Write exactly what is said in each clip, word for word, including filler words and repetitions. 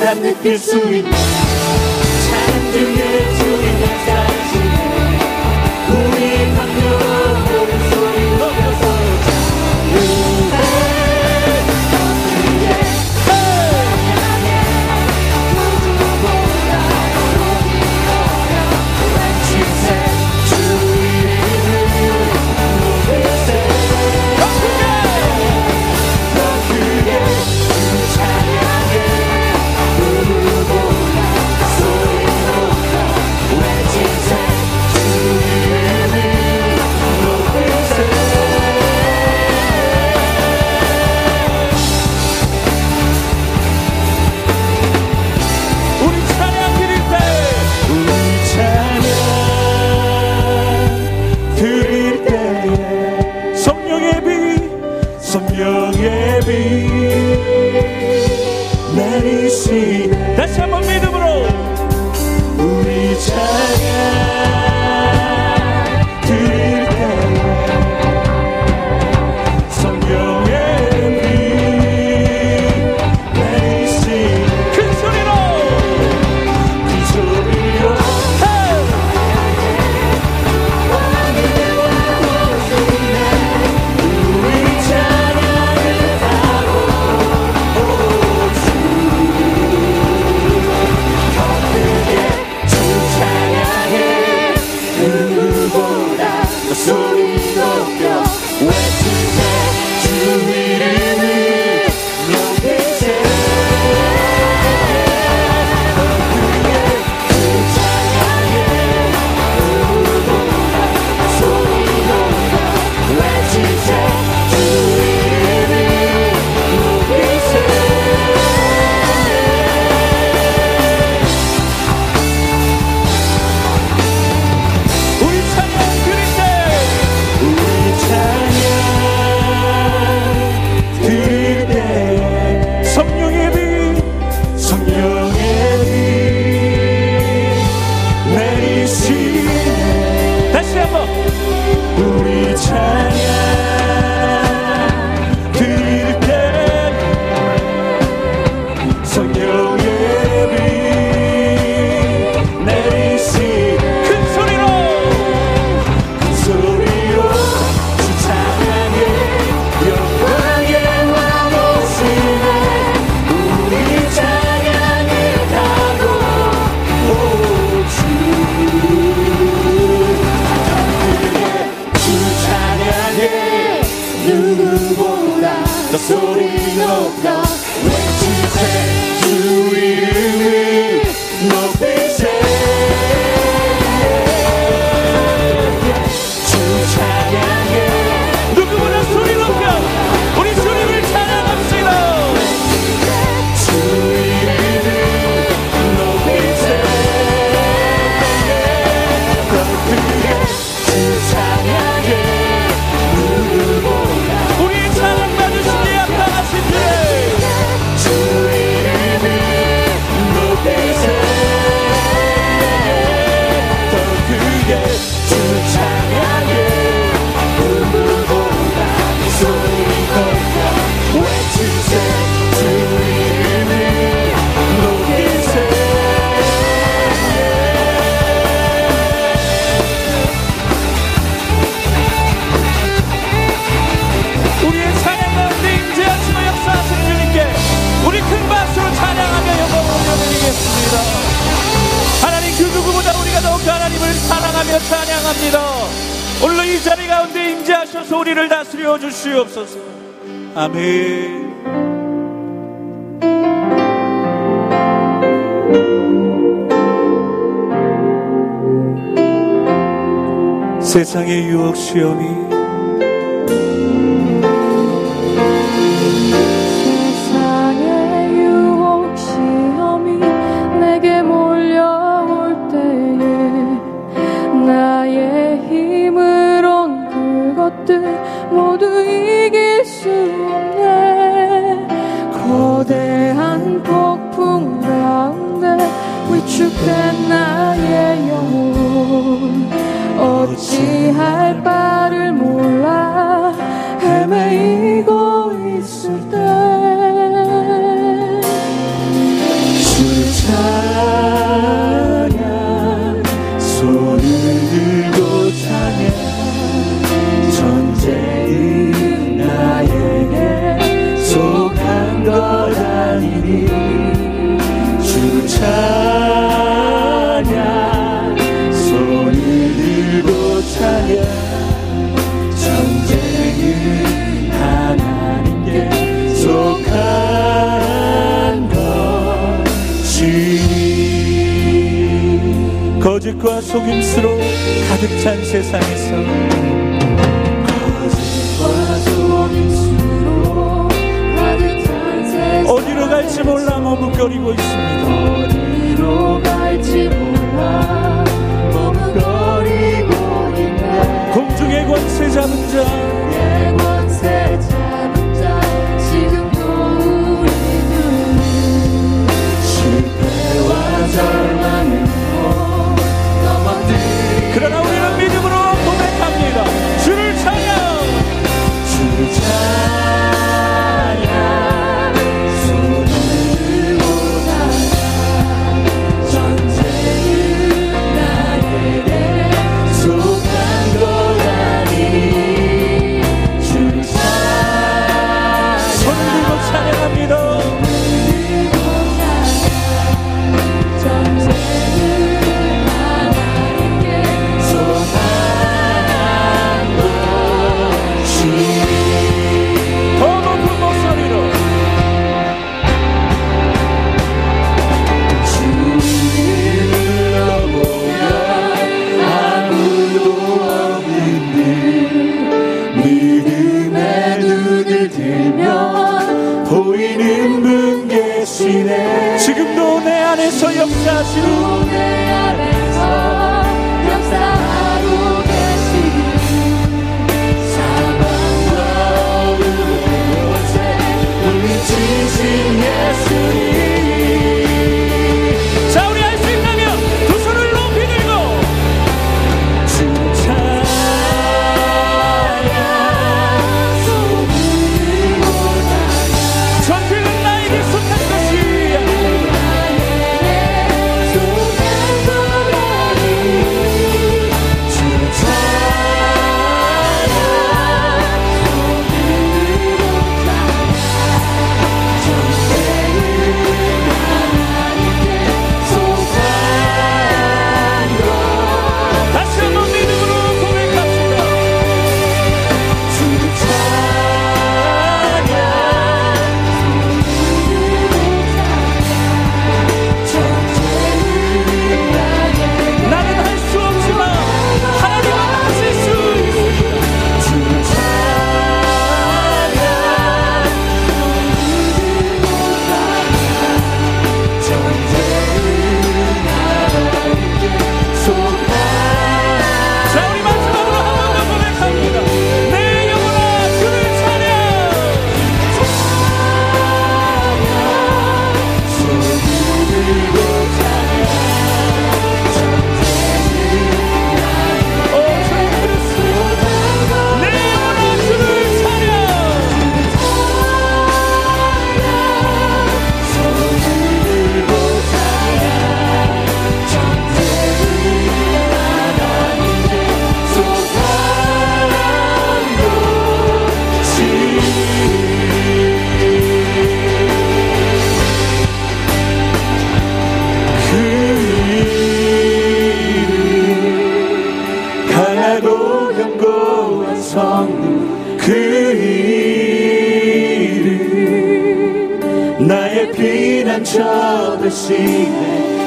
난 느낄 수 있는 찬양 중에 주님의 사랑이 우리 방금 다시 한번 믿음으로 우리 찬양 드릴 때 성령의 빛 내리신 큰 소리로 큰 소리로 우리 찬양을 바로 찬양합니다. 오늘도 이 자리 가운데 임재하셔서 우리를 다스려 주시옵소서. 아멘. 세상의 유혹 시험이 위축된 나의 영혼 어찌할 바를 몰라 헤매이고 있을 때 주를 찬양 손을 들고 찬양 전쟁은 나에게 속한 것 아니니 주를 찬양 전쟁은 하나님께 속한 것이니 거짓과 속임수로 가득 찬 세상에서 거짓과 속임수로 가득 찬 세상에서 어디로 갈지 몰라 머뭇거리고 있습니다. 어디로 갈지 몰라 머뭇거리고 공중의 권세 잡은 자, 공중의 권세 잡은 자, 지금도 우리는 실패와 절망을 넘어뜨리고 그러나 우리는 믿음으로 고백합니다. 주를 찬양, 주를 찬양, 손을 들고 나가 전쟁은 나에게 속. 지금도 내 안에서 역사하시고 내 안에서 역사하고 계시니 사방과 우리곳에 물리치신 예수님 자 우리 할 수 있다면 두 손을 높이 들고 주차야 손을 보다가 전필은 나에게 속한 것이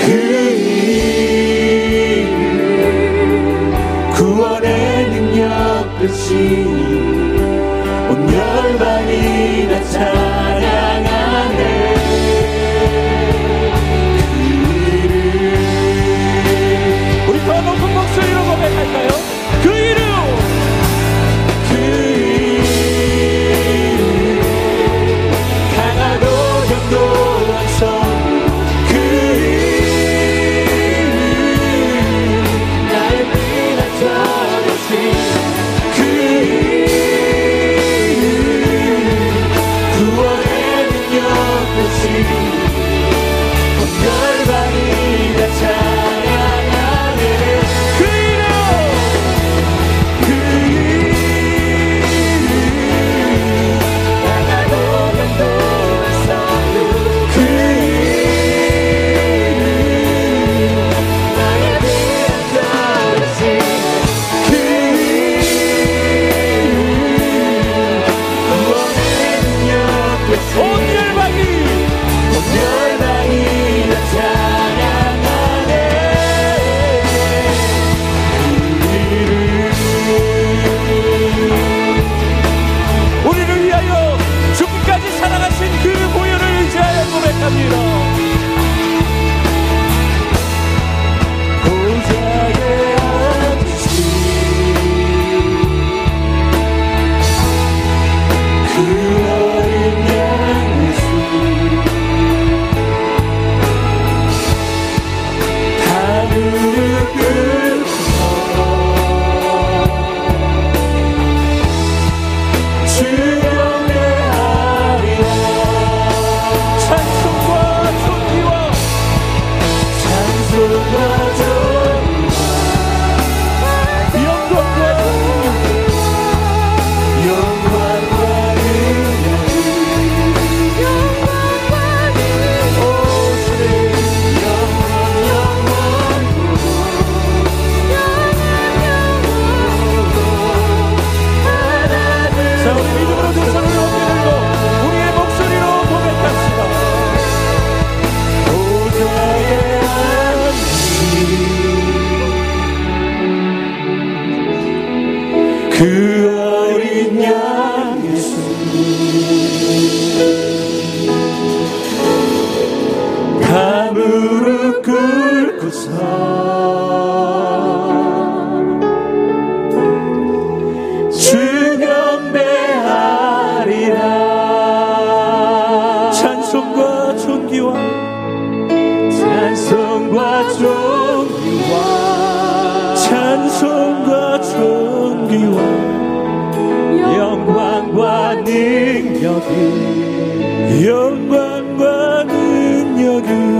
그 구원의 하시니 온 열방이 나 찬양하네. 그 이름 우리 더 높은 목소리로 고백할까요? 그 이름 그 이름 강하고 견고한 성 영광과 능력이 영광과 능력이